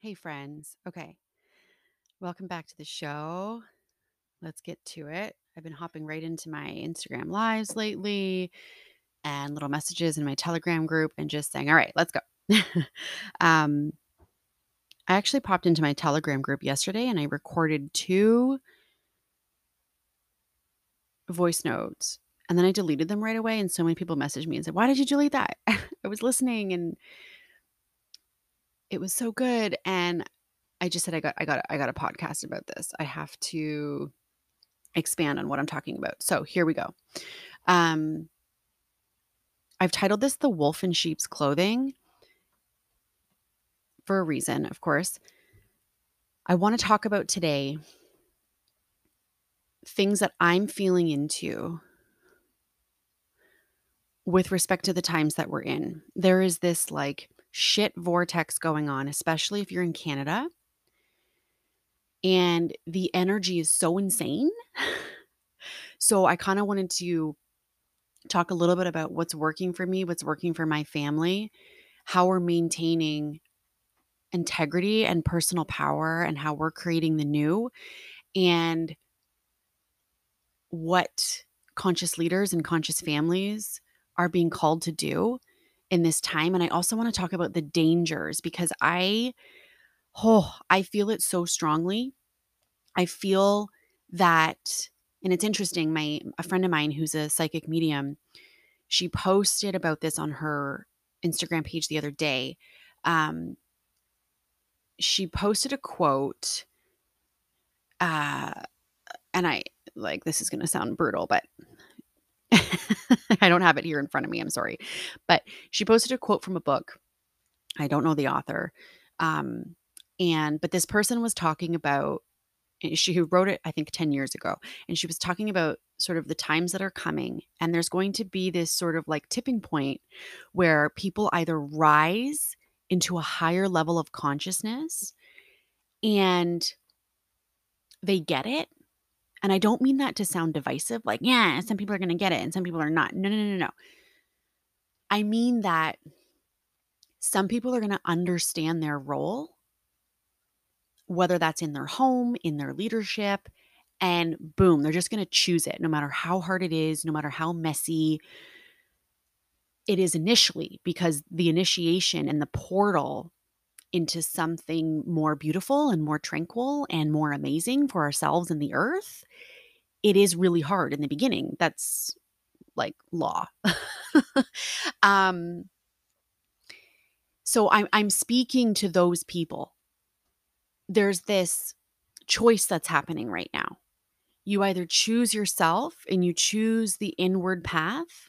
Hey, friends. Okay. Welcome back to the show. Let's get to it. I've been hopping right into my Instagram lives lately and little messages in my Telegram group and just saying, all right, let's go. I actually popped into my Telegram group yesterday and I recorded 2 voice notes and then I deleted them right away. And so many people messaged me and said, why did you delete that? I was listening and it was so good. And I just said, I got a podcast about this. I have to expand on what I'm talking about. So here we go. I've titled this The Wolf in Sheep's Clothing for a reason, of course. I want to talk about today things that I'm feeling into with respect to the times that we're in. There is this like shit vortex going on, especially if you're in Canada. And the energy is so insane. So I kind of wanted to talk a little bit about what's working for me, what's working for my family, how we're maintaining integrity and personal power and how we're creating the new and what conscious leaders and conscious families are being called to do in this time. And I also want to talk about the dangers because I feel it so strongly. I feel that, and it's interesting, a friend of mine who's a psychic medium, she posted about this on her Instagram page the other day. She posted a quote, and I like, this is going to sound brutal, but I don't have it here in front of me. I'm sorry. But she posted a quote from a book. I don't know the author. But this person was talking about, she who wrote it, I think 10 years ago. And she was talking about sort of the times that are coming. And there's going to be this sort of like tipping point where people either rise into a higher level of consciousness and they get it. And I don't mean that to sound divisive, like, yeah, some people are going to get it and some people are not. No. I mean that some people are going to understand their role, whether that's in their home, in their leadership, and boom, they're just going to choose it no matter how hard it is, no matter how messy it is initially, because the initiation and the portal into something more beautiful and more tranquil and more amazing for ourselves and the earth, it is really hard in the beginning. That's like law. So I'm speaking to those people. There's this choice that's happening right now. You either choose yourself and you choose the inward path,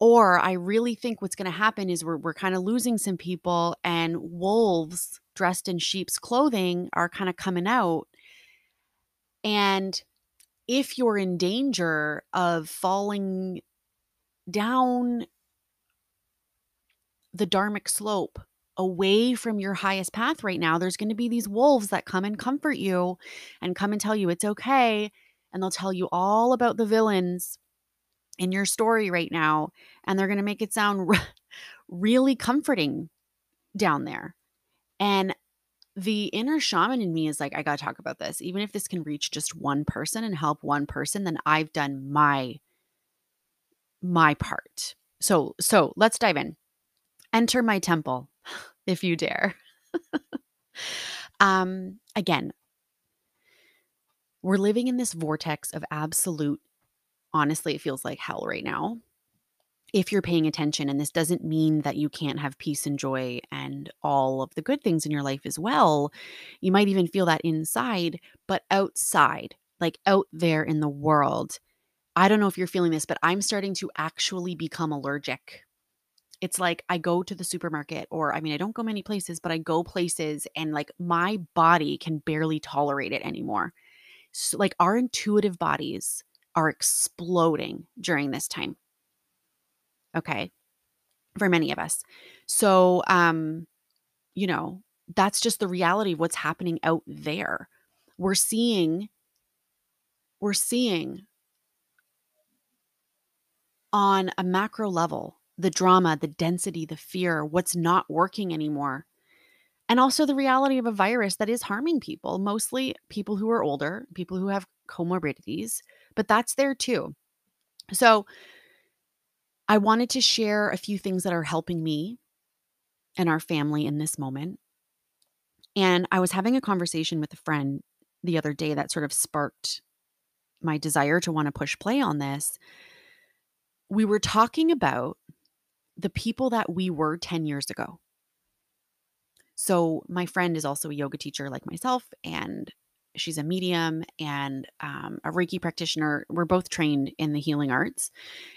or I really think what's going to happen is we're kind of losing some people and wolves dressed in sheep's clothing are kind of coming out. And if you're in danger of falling down the dharmic slope away from your highest path right now, there's going to be these wolves that come and comfort you and come and tell you it's okay. And they'll tell you all about the villains in your story right now, and they're going to make it sound really comforting down there. And the inner shaman in me is like, I got to talk about this. Even if this can reach just one person and help one person, then I've done my part. So let's dive in. Enter my temple, if you dare. Again, we're living in this vortex of absolute. Honestly, it feels like hell right now. If you're paying attention, and this doesn't mean that you can't have peace and joy and all of the good things in your life as well. You might even feel that inside, but outside, like out there in the world. I don't know if you're feeling this, but I'm starting to actually become allergic. It's like I go to the supermarket, or I mean, I don't go many places, but I go places and like my body can barely tolerate it anymore. So, like our intuitive bodies are exploding during this time. Okay. For many of us. So, that's just the reality of what's happening out there. We're seeing on a macro level, the drama, the density, the fear, what's not working anymore. And also the reality of a virus that is harming people, mostly people who are older, people who have comorbidities, but that's there too. So I wanted to share a few things that are helping me and our family in this moment. And I was having a conversation with a friend the other day that sort of sparked my desire to want to push play on this. We were talking about the people that we were 10 years ago. So my friend is also a yoga teacher like myself, and she's a medium and a Reiki practitioner. We're both trained in the healing arts,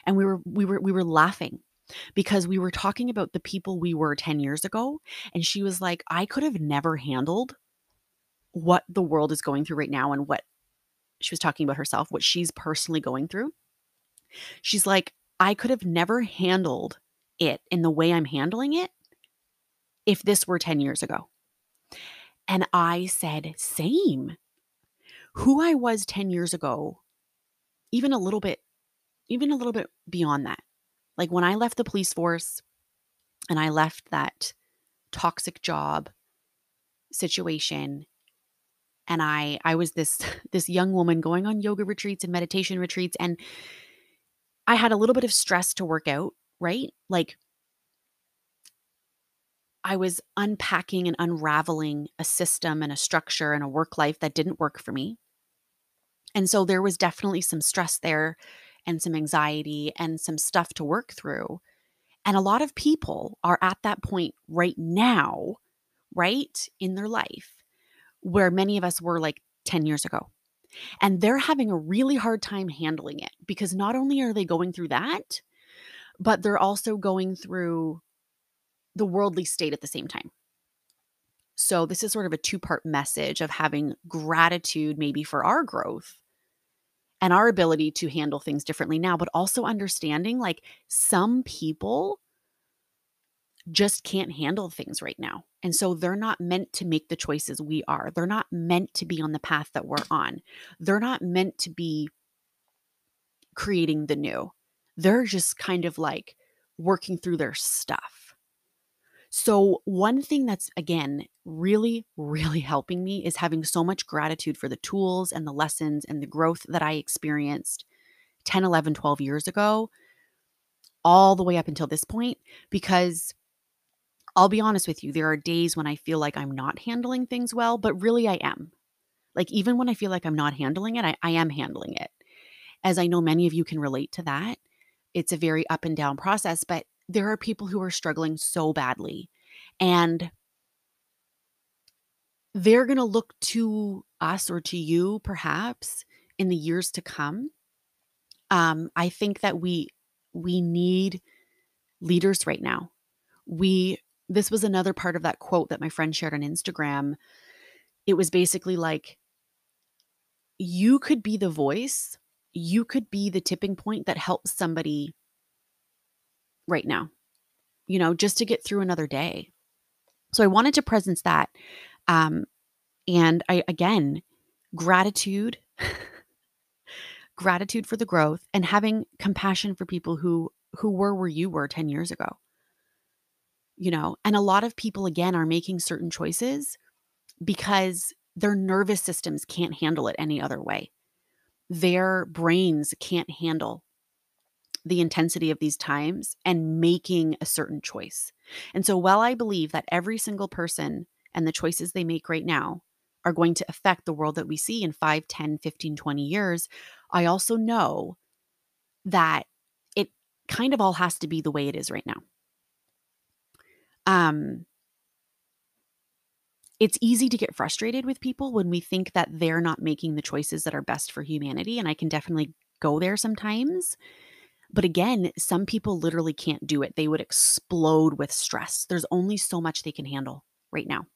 and we were laughing because we were talking about the people we were 10 years ago. And she was like, I could have never handled what the world is going through right now, and what she was talking about herself, what she's personally going through. She's like, I could have never handled it in the way I'm handling it if this were 10 years ago. And I said, same. Who I was 10 years ago, even a little bit beyond that. Like when I left the police force and I left that toxic job situation, and I was this young woman going on yoga retreats and meditation retreats, and I had a little bit of stress to work out, right? Like I was unpacking and unraveling a system and a structure and a work life that didn't work for me. And so there was definitely some stress there and some anxiety and some stuff to work through. And a lot of people are at that point right now, right, in their life, where many of us were like 10 years ago. And they're having a really hard time handling it, because not only are they going through that, but they're also going through the worldly state at the same time. So this is sort of a two-part message of having gratitude maybe for our growth and our ability to handle things differently now, but also understanding like some people just can't handle things right now. And so they're not meant to make the choices we are. They're not meant to be on the path that we're on. They're not meant to be creating the new. They're just kind of like working through their stuff. So one thing that's, again, really, really helping me is having so much gratitude for the tools and the lessons and the growth that I experienced 10, 11, 12 years ago, all the way up until this point, because I'll be honest with you, there are days when I feel like I'm not handling things well, but really I am. Like even when I feel like I'm not handling it, I am handling it. As I know many of you can relate to that, it's a very up and down process, but there are people who are struggling so badly, and they're going to look to us or to you perhaps in the years to come. I think that we need leaders right now. This was another part of that quote that my friend shared on Instagram. It was basically like, you could be the voice, you could be the tipping point that helps somebody right now, you know, just to get through another day. So I wanted to presence that. And I, again, gratitude for the growth, and having compassion for people who were where you were 10 years ago. You know, and a lot of people, again, are making certain choices because their nervous systems can't handle it any other way. Their brains can't handle the intensity of these times and making a certain choice. And so while I believe that every single person and the choices they make right now are going to affect the world that we see in 5, 10, 15, 20 years, I also know that it kind of all has to be the way it is right now. It's easy to get frustrated with people when we think that they're not making the choices that are best for humanity. And I can definitely go there sometimes. But again, some people literally can't do it. They would explode with stress. There's only so much they can handle right now.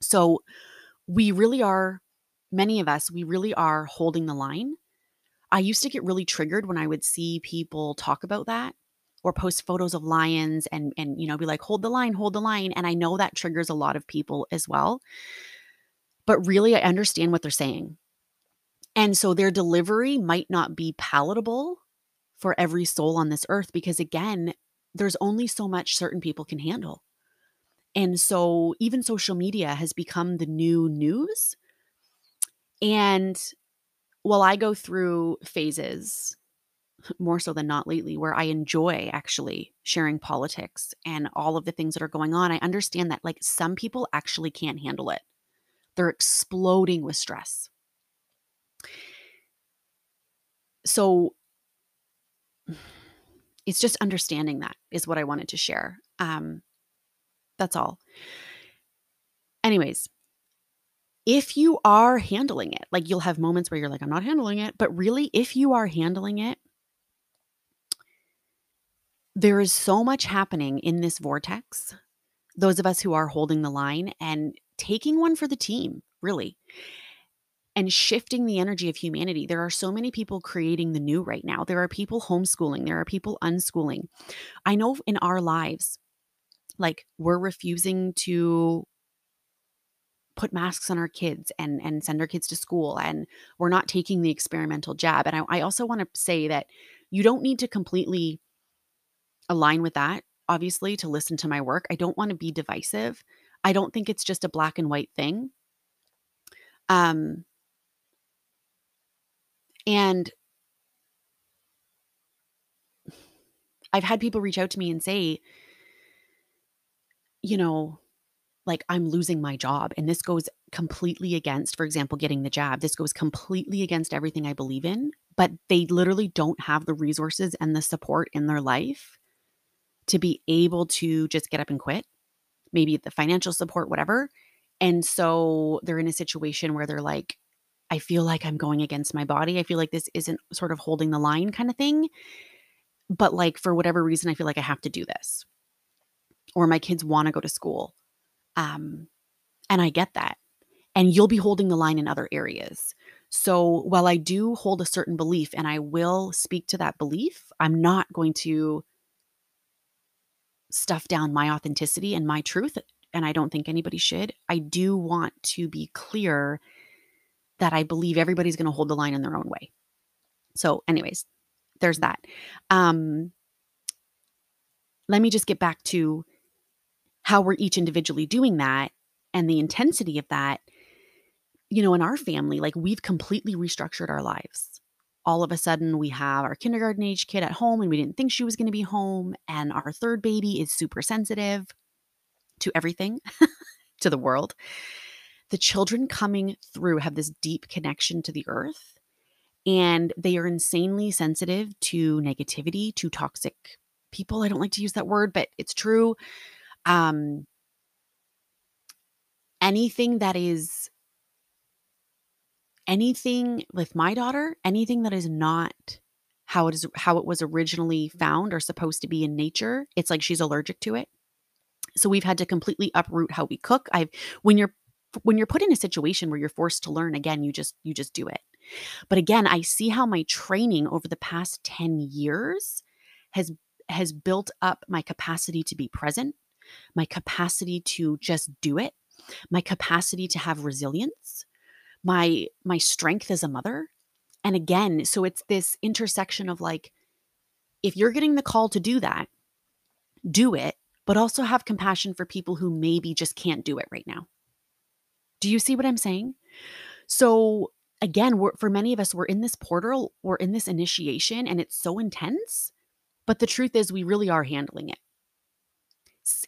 So we really are, many of us, we really are holding the line. I used to get really triggered when I would see people talk about that, or post photos of lions and you know, be like, hold the line. And I know that triggers a lot of people as well. But really, I understand what they're saying. And so their delivery might not be palatable for every soul on this earth, because again, there's only so much certain people can handle. And so even social media has become the new news. And while I go through phases, more so than not lately, where I enjoy actually sharing politics and all of the things that are going on, I understand that like some people actually can't handle it. They're exploding with stress. So it's just understanding that is what I wanted to share. That's all. Anyways, if you are handling it, like you'll have moments where you're like, I'm not handling it, but really if you are handling it, there is so much happening in this vortex, those of us who are holding the line and taking one for the team, really, and shifting the energy of humanity. There are so many people creating the new right now. There are people homeschooling. There are people unschooling. I know in our lives, like we're refusing to put masks on our kids and send our kids to school, and we're not taking the experimental jab. And I also want to say that you don't need to completely align with that, obviously, to listen to my work. I don't want to be divisive. I don't think it's just a black and white thing. And I've had people reach out to me and say, you know, like I'm losing my job. And this goes completely against, for example, getting the jab. This goes completely against everything I believe in, but they literally don't have the resources and the support in their life to be able to just get up and quit, maybe the financial support, whatever. And so they're in a situation where they're like, I feel like I'm going against my body. I feel like this isn't sort of holding the line kind of thing. But like for whatever reason, I feel like I have to do this. Or my kids want to go to school. And I get that. And you'll be holding the line in other areas. So while I do hold a certain belief and I will speak to that belief, I'm not going to stuff down my authenticity and my truth, and I don't think anybody should. I do want to be clear that I believe everybody's going to hold the line in their own way. So anyways, there's that. Let me just get back to how we're each individually doing that and the intensity of that. You know, in our family, like we've completely restructured our lives. All of a sudden we have our kindergarten age kid at home and we didn't think she was going to be home. And our third baby is super sensitive to everything, to the world. The children coming through have this deep connection to the earth, and they are insanely sensitive to negativity, to toxic people. I don't like to use that word, but it's true. Anything with my daughter, anything that is not how it was originally found or supposed to be in nature, it's like she's allergic to it. So we've had to completely uproot how we cook. When you're put in a situation where you're forced to learn again, you just do it. But again, I see how my training over the past 10 years has built up my capacity to be present, my capacity to just do it, my capacity to have resilience, my strength as a mother. And again, so it's this intersection of like, if you're getting the call to do that, do it, but also have compassion for people who maybe just can't do it right now. Do you see what I'm saying? So again, for many of us, we're in this portal, we're in this initiation, and it's so intense, but the truth is we really are handling it.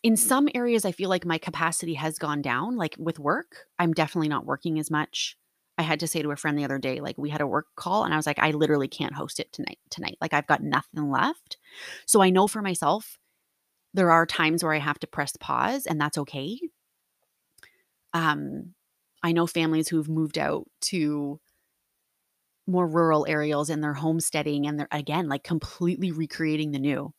In some areas, I feel like my capacity has gone down. Like with work, I'm definitely not working as much. I had to say to a friend the other day, like we had a work call and I was like, I literally can't host it tonight. Like I've got nothing left. So I know for myself, there are times where I have to press pause, and that's okay. I know families who've moved out to more rural areas and they're homesteading, and they're again, like completely recreating the new.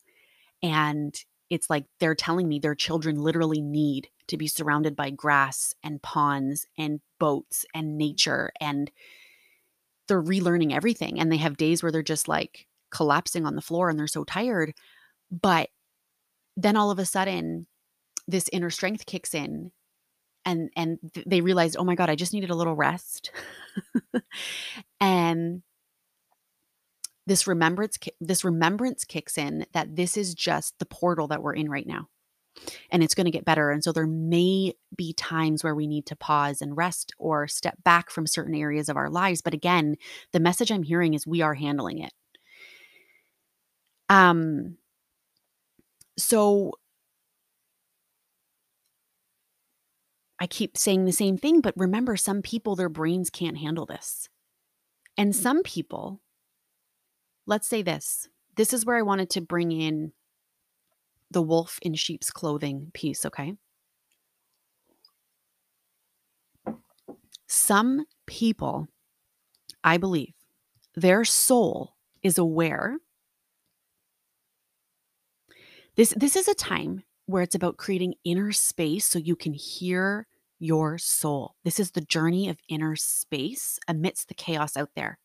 And it's like they're telling me their children literally need to be surrounded by grass and ponds and boats and nature, and they're relearning everything. And they have days where they're just like collapsing on the floor and they're so tired. But then all of a sudden this inner strength kicks in, and they realize, oh my God, I just needed a little rest. And this remembrance kicks in that this is just the portal that we're in right now. and it's going to get better. And so there may be times where we need to pause and rest or step back from certain areas of our lives. But again, the message I'm hearing is we are handling it. So I keep saying the same thing, but remember, some people, their brains can't handle this. And some people, let's say this, this is where I wanted to bring in the wolf in sheep's clothing piece, okay? Some people, I believe, their soul is aware. This is a time where it's about creating inner space so you can hear your soul. This is the journey of inner space amidst the chaos out there.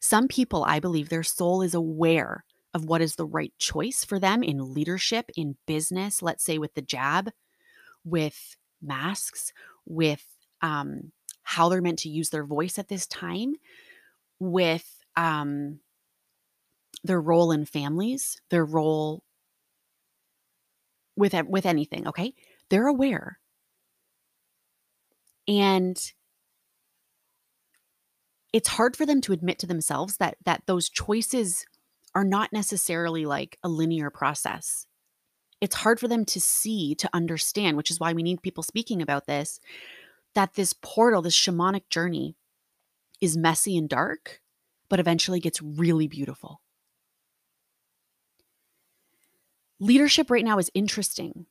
Some people, I believe, their soul is aware of what is the right choice for them in leadership, in business, let's say with the jab, with masks, with how they're meant to use their voice at this time, with their role in families, their role with anything, okay? They're aware. And it's hard for them to admit to themselves that those choices are not necessarily like a linear process. It's hard for them to see, to understand, which is why we need people speaking about this, that this portal, this shamanic journey is messy and dark, but eventually gets really beautiful. Leadership right now is interesting.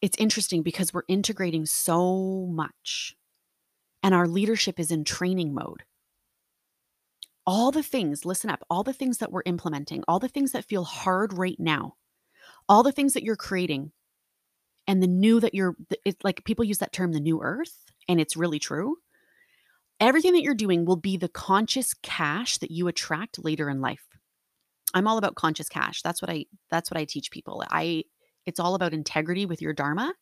It's interesting because we're integrating so much and our leadership is in training mode. All the things, listen up, all the things that we're implementing, all the things that feel hard right now, all the things that you're creating and the new that it's like people use that term, the new earth, and it's really true. Everything that you're doing will be the conscious cash that you attract later in life. I'm all about conscious cash. That's what I teach people. It's all about integrity with your dharma,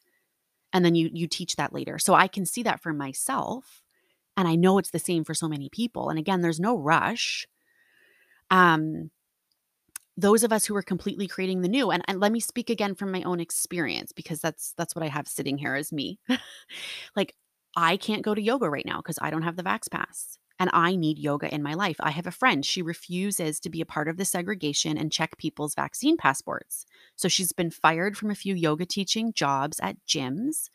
and then you teach that later. So I can see that for myself, and I know it's the same for so many people. And again, there's no rush. Those of us who are completely creating the new, and let me speak again from my own experience, because that's what I have sitting here as me. Like, I can't go to yoga right now because I don't have the Vax Pass. And I need yoga in my life. I have a friend. She refuses to be a part of the segregation and check people's vaccine passports. So she's been fired from a few yoga teaching jobs at gyms.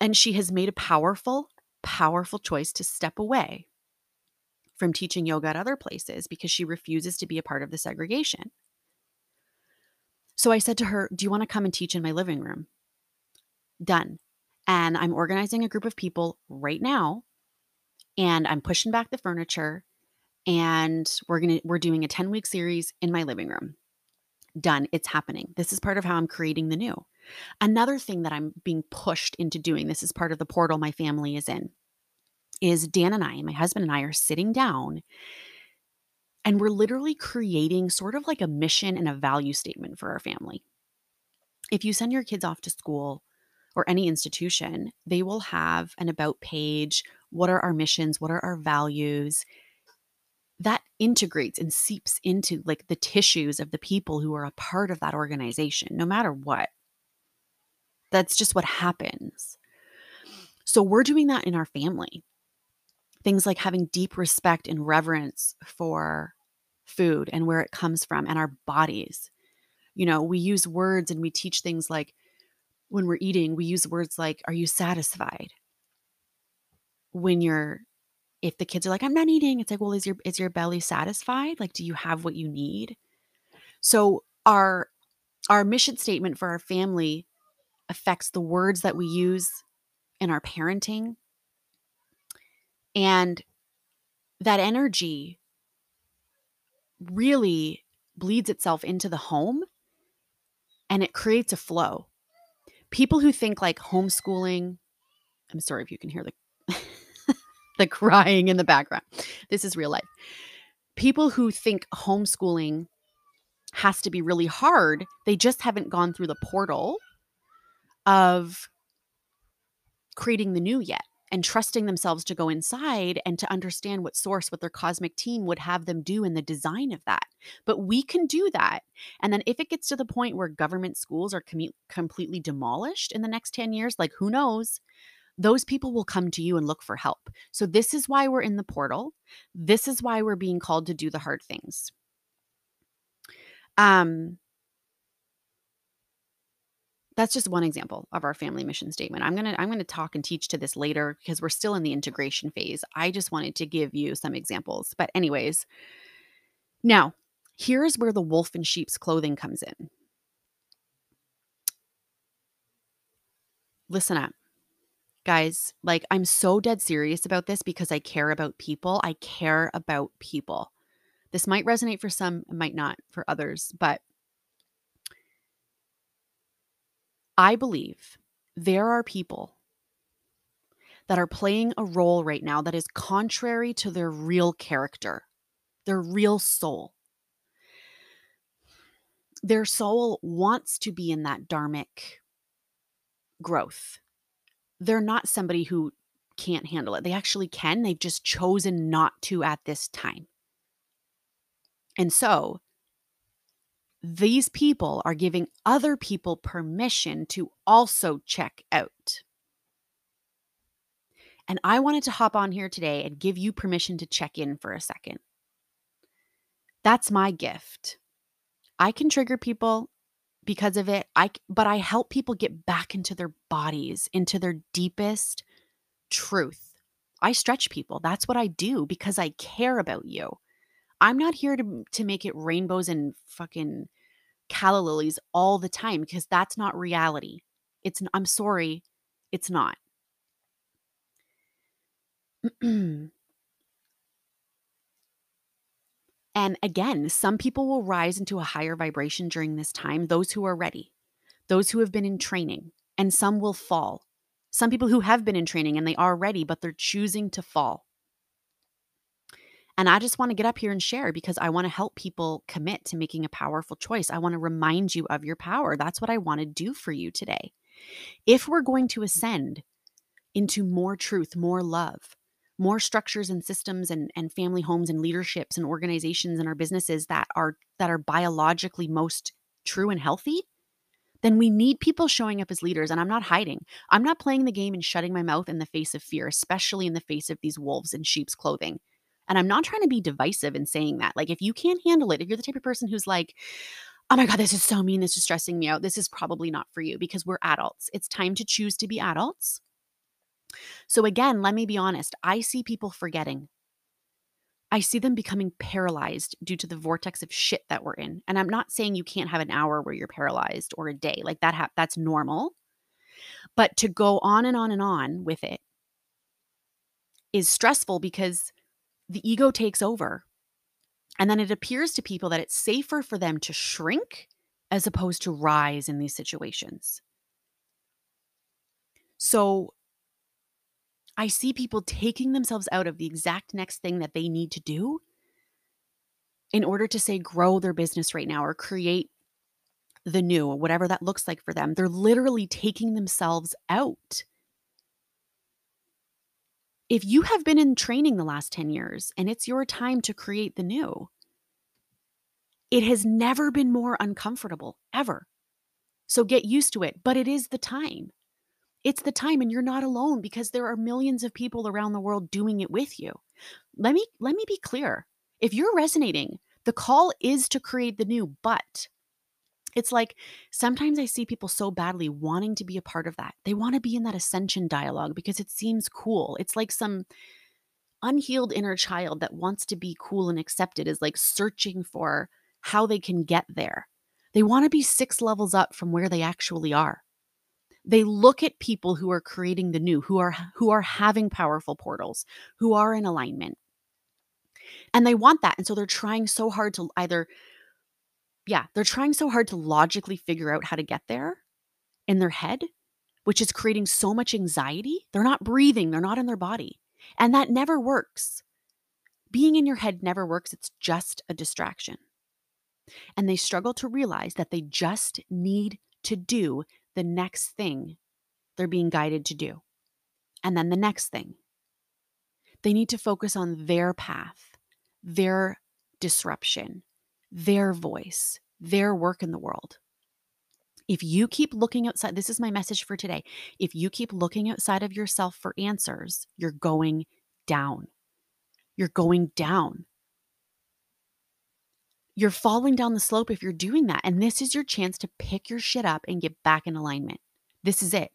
And she has made a powerful, powerful choice to step away from teaching yoga at other places because she refuses to be a part of the segregation. So I said to her, "Do you want to come and teach in my living room?" Done. And I'm organizing a group of people right now. And I'm pushing back the furniture, and we're doing a 10-week series in my living room. Done. It's happening. This is part of how I'm creating the new. Another thing that I'm being pushed into doing, this is part of the portal my family is in, is Dan and I, my husband and I, are sitting down and we're literally creating sort of like a mission and a value statement for our family. If you send your kids off to school or any institution, they will have an about page. What are our missions? What are our values? That integrates and seeps into like the tissues of the people who are a part of that organization, no matter what. That's just what happens. So we're doing that in our family. Things like having deep respect and reverence for food and where it comes from and our bodies. You know, we use words and we teach things like when we're eating, we use words like, "Are you satisfied?" If the kids are like, "I'm not eating," it's like, well, is your belly satisfied? Like, do you have what you need? So our mission statement for our family affects the words that we use in our parenting. And that energy really bleeds itself into the home, and it creates a flow. People who think like homeschooling, I'm sorry if you can hear the crying in the background. This is real life. People who think homeschooling has to be really hard, they just haven't gone through the portal of creating the new yet. and trusting themselves to go inside and to understand what source, what their cosmic team would have them do in the design of that. But we can do that. And then if it gets to the point where government schools are completely demolished in the next 10 years, like who knows, those people will come to you and look for help. So this is why we're in the portal. This is why we're being called to do the hard things. That's just one example of our family mission statement. I'm gonna talk and teach to this later because we're still in the integration phase. I just wanted to give you some examples. But anyways, now here's where the wolf in sheep's clothing comes in. Listen up. Guys, like I'm so dead serious about this because I care about people. I care about people. This might resonate for some, it might not for others, but I believe there are people that are playing a role right now that is contrary to their real character, their real soul. Their soul wants to be in that dharmic growth. They're not somebody who can't handle it. They actually can. They've just chosen not to at this time. And so these people are giving other people permission to also check out. And I wanted to hop on here today and give you permission to check in for a second. That's my gift. I can trigger people because of it, but I help people get back into their bodies, into their deepest truth. I stretch people. That's what I do because I care about you. I'm not here to make it rainbows and fucking calla lilies all the time because that's not reality. I'm sorry, it's not. And again, some people will rise into a higher vibration during this time, those who are ready, those who have been in training, and some will fall. Some people who have been in training and they are ready, but they're choosing to fall. And I just want to get up here and share because I want to help people commit to making a powerful choice. I want to remind you of your power. That's what I want to do for you today. If we're going to ascend into more truth, more love, more structures and systems and family homes and leaderships and organizations and our businesses that are biologically most true and healthy, then we need people showing up as leaders. And I'm not hiding. I'm not playing the game and shutting my mouth in the face of fear, especially in the face of these wolves in sheep's clothing. And I'm not trying to be divisive in saying that. Like, if you can't handle it, if you're the type of person who's like, oh my God, this is so mean, this is stressing me out, this is probably not for you because we're adults. It's time to choose to be adults. So again, let me be honest. I see people forgetting. I see them becoming paralyzed due to the vortex of shit that we're in. And I'm not saying you can't have an hour where you're paralyzed or a day. Like that's normal. But to go on and on and on with it is stressful because the ego takes over. And then it appears to people that it's safer for them to shrink as opposed to rise in these situations. So I see people taking themselves out of the exact next thing that they need to do in order to, say, grow their business right now or create the new or whatever that looks like for them. They're literally taking themselves out. If you have been in training the last 10 years and it's your time to create the new, it has never been more uncomfortable, ever. So get used to it, but it is the time. It's the time, and you're not alone because there are millions of people around the world doing it with you. Let me be clear. If you're resonating, the call is to create the new, but it's like sometimes I see people so badly wanting to be a part of that. They want to be in that ascension dialogue because it seems cool. It's like some unhealed inner child that wants to be cool and accepted is like searching for how they can get there. They want to be 6 levels up from where they actually are. They look at people who are creating the new, who are having powerful portals, who are in alignment. And they want that. And so they're trying so hard to logically figure out how to get there in their head, which is creating so much anxiety. They're not breathing. They're not in their body. And that never works. Being in your head never works. It's just a distraction. And they struggle to realize that they just need to do the next thing they're being guided to do. and then the next thing. They need to focus on their path, their disruption, their voice, their work in the world. If you keep looking outside, this is my message for today. If you keep looking outside of yourself for answers, you're going down. You're going down. You're falling down the slope if you're doing that. And this is your chance to pick your shit up and get back in alignment. This is it.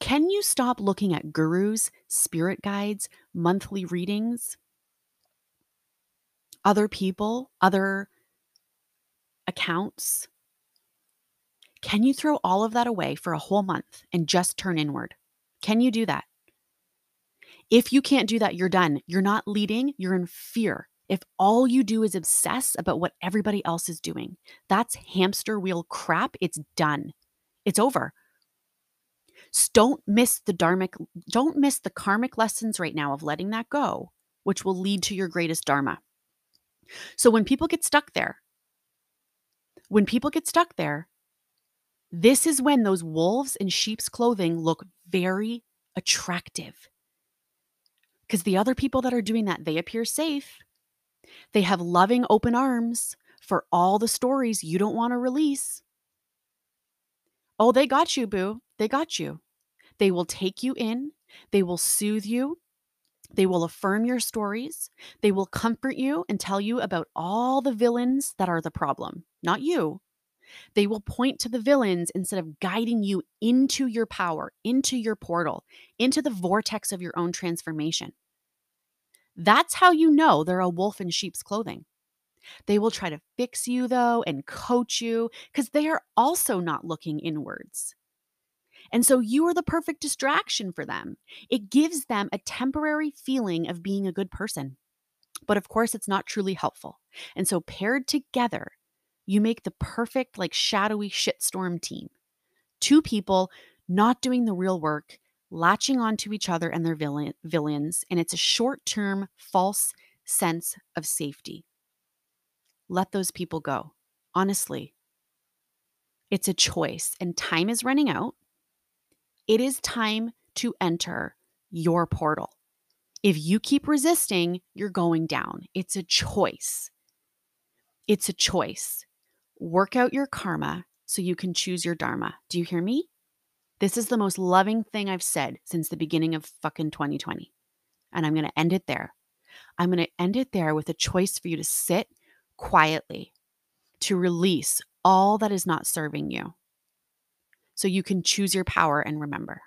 Can you stop looking at gurus, spirit guides, monthly readings, other people, other accounts? Can you throw all of that away for a whole month and just turn inward? Can you do that? If you can't do that, you're done. You're not leading. You're in fear. If all you do is obsess about what everybody else is doing, that's hamster wheel crap. It's done. It's over. Don't miss the karmic lessons right now of letting that go, which will lead to your greatest dharma. So when people get stuck there, this is when those wolves in sheep's clothing look very attractive. Because the other people that are doing that, they appear safe. They have loving, open arms for all the stories you don't want to release. Oh, they got you, boo. They got you. They will take you in. They will soothe you. They will affirm your stories. They will comfort you and tell you about all the villains that are the problem, not you. They will point to the villains instead of guiding you into your power, into your portal, into the vortex of your own transformation. That's how you know they're a wolf in sheep's clothing. They will try to fix you, though, and coach you because they are also not looking inwards. And so you are the perfect distraction for them. It gives them a temporary feeling of being a good person. But of course, it's not truly helpful. And so paired together, you make the perfect, shadowy shitstorm team. Two people not doing the real work, latching onto each other and their villains, and it's a short-term, false sense of safety. Let those people go. Honestly, it's a choice, and time is running out. It is time to enter your portal. If you keep resisting, you're going down. It's a choice. It's a choice. Work out your karma so you can choose your dharma. Do you hear me? This is the most loving thing I've said since the beginning of fucking 2020. And I'm going to end it there. I'm going to end it there with a choice for you to sit quietly, to release all that is not serving you so you can choose your power and remember.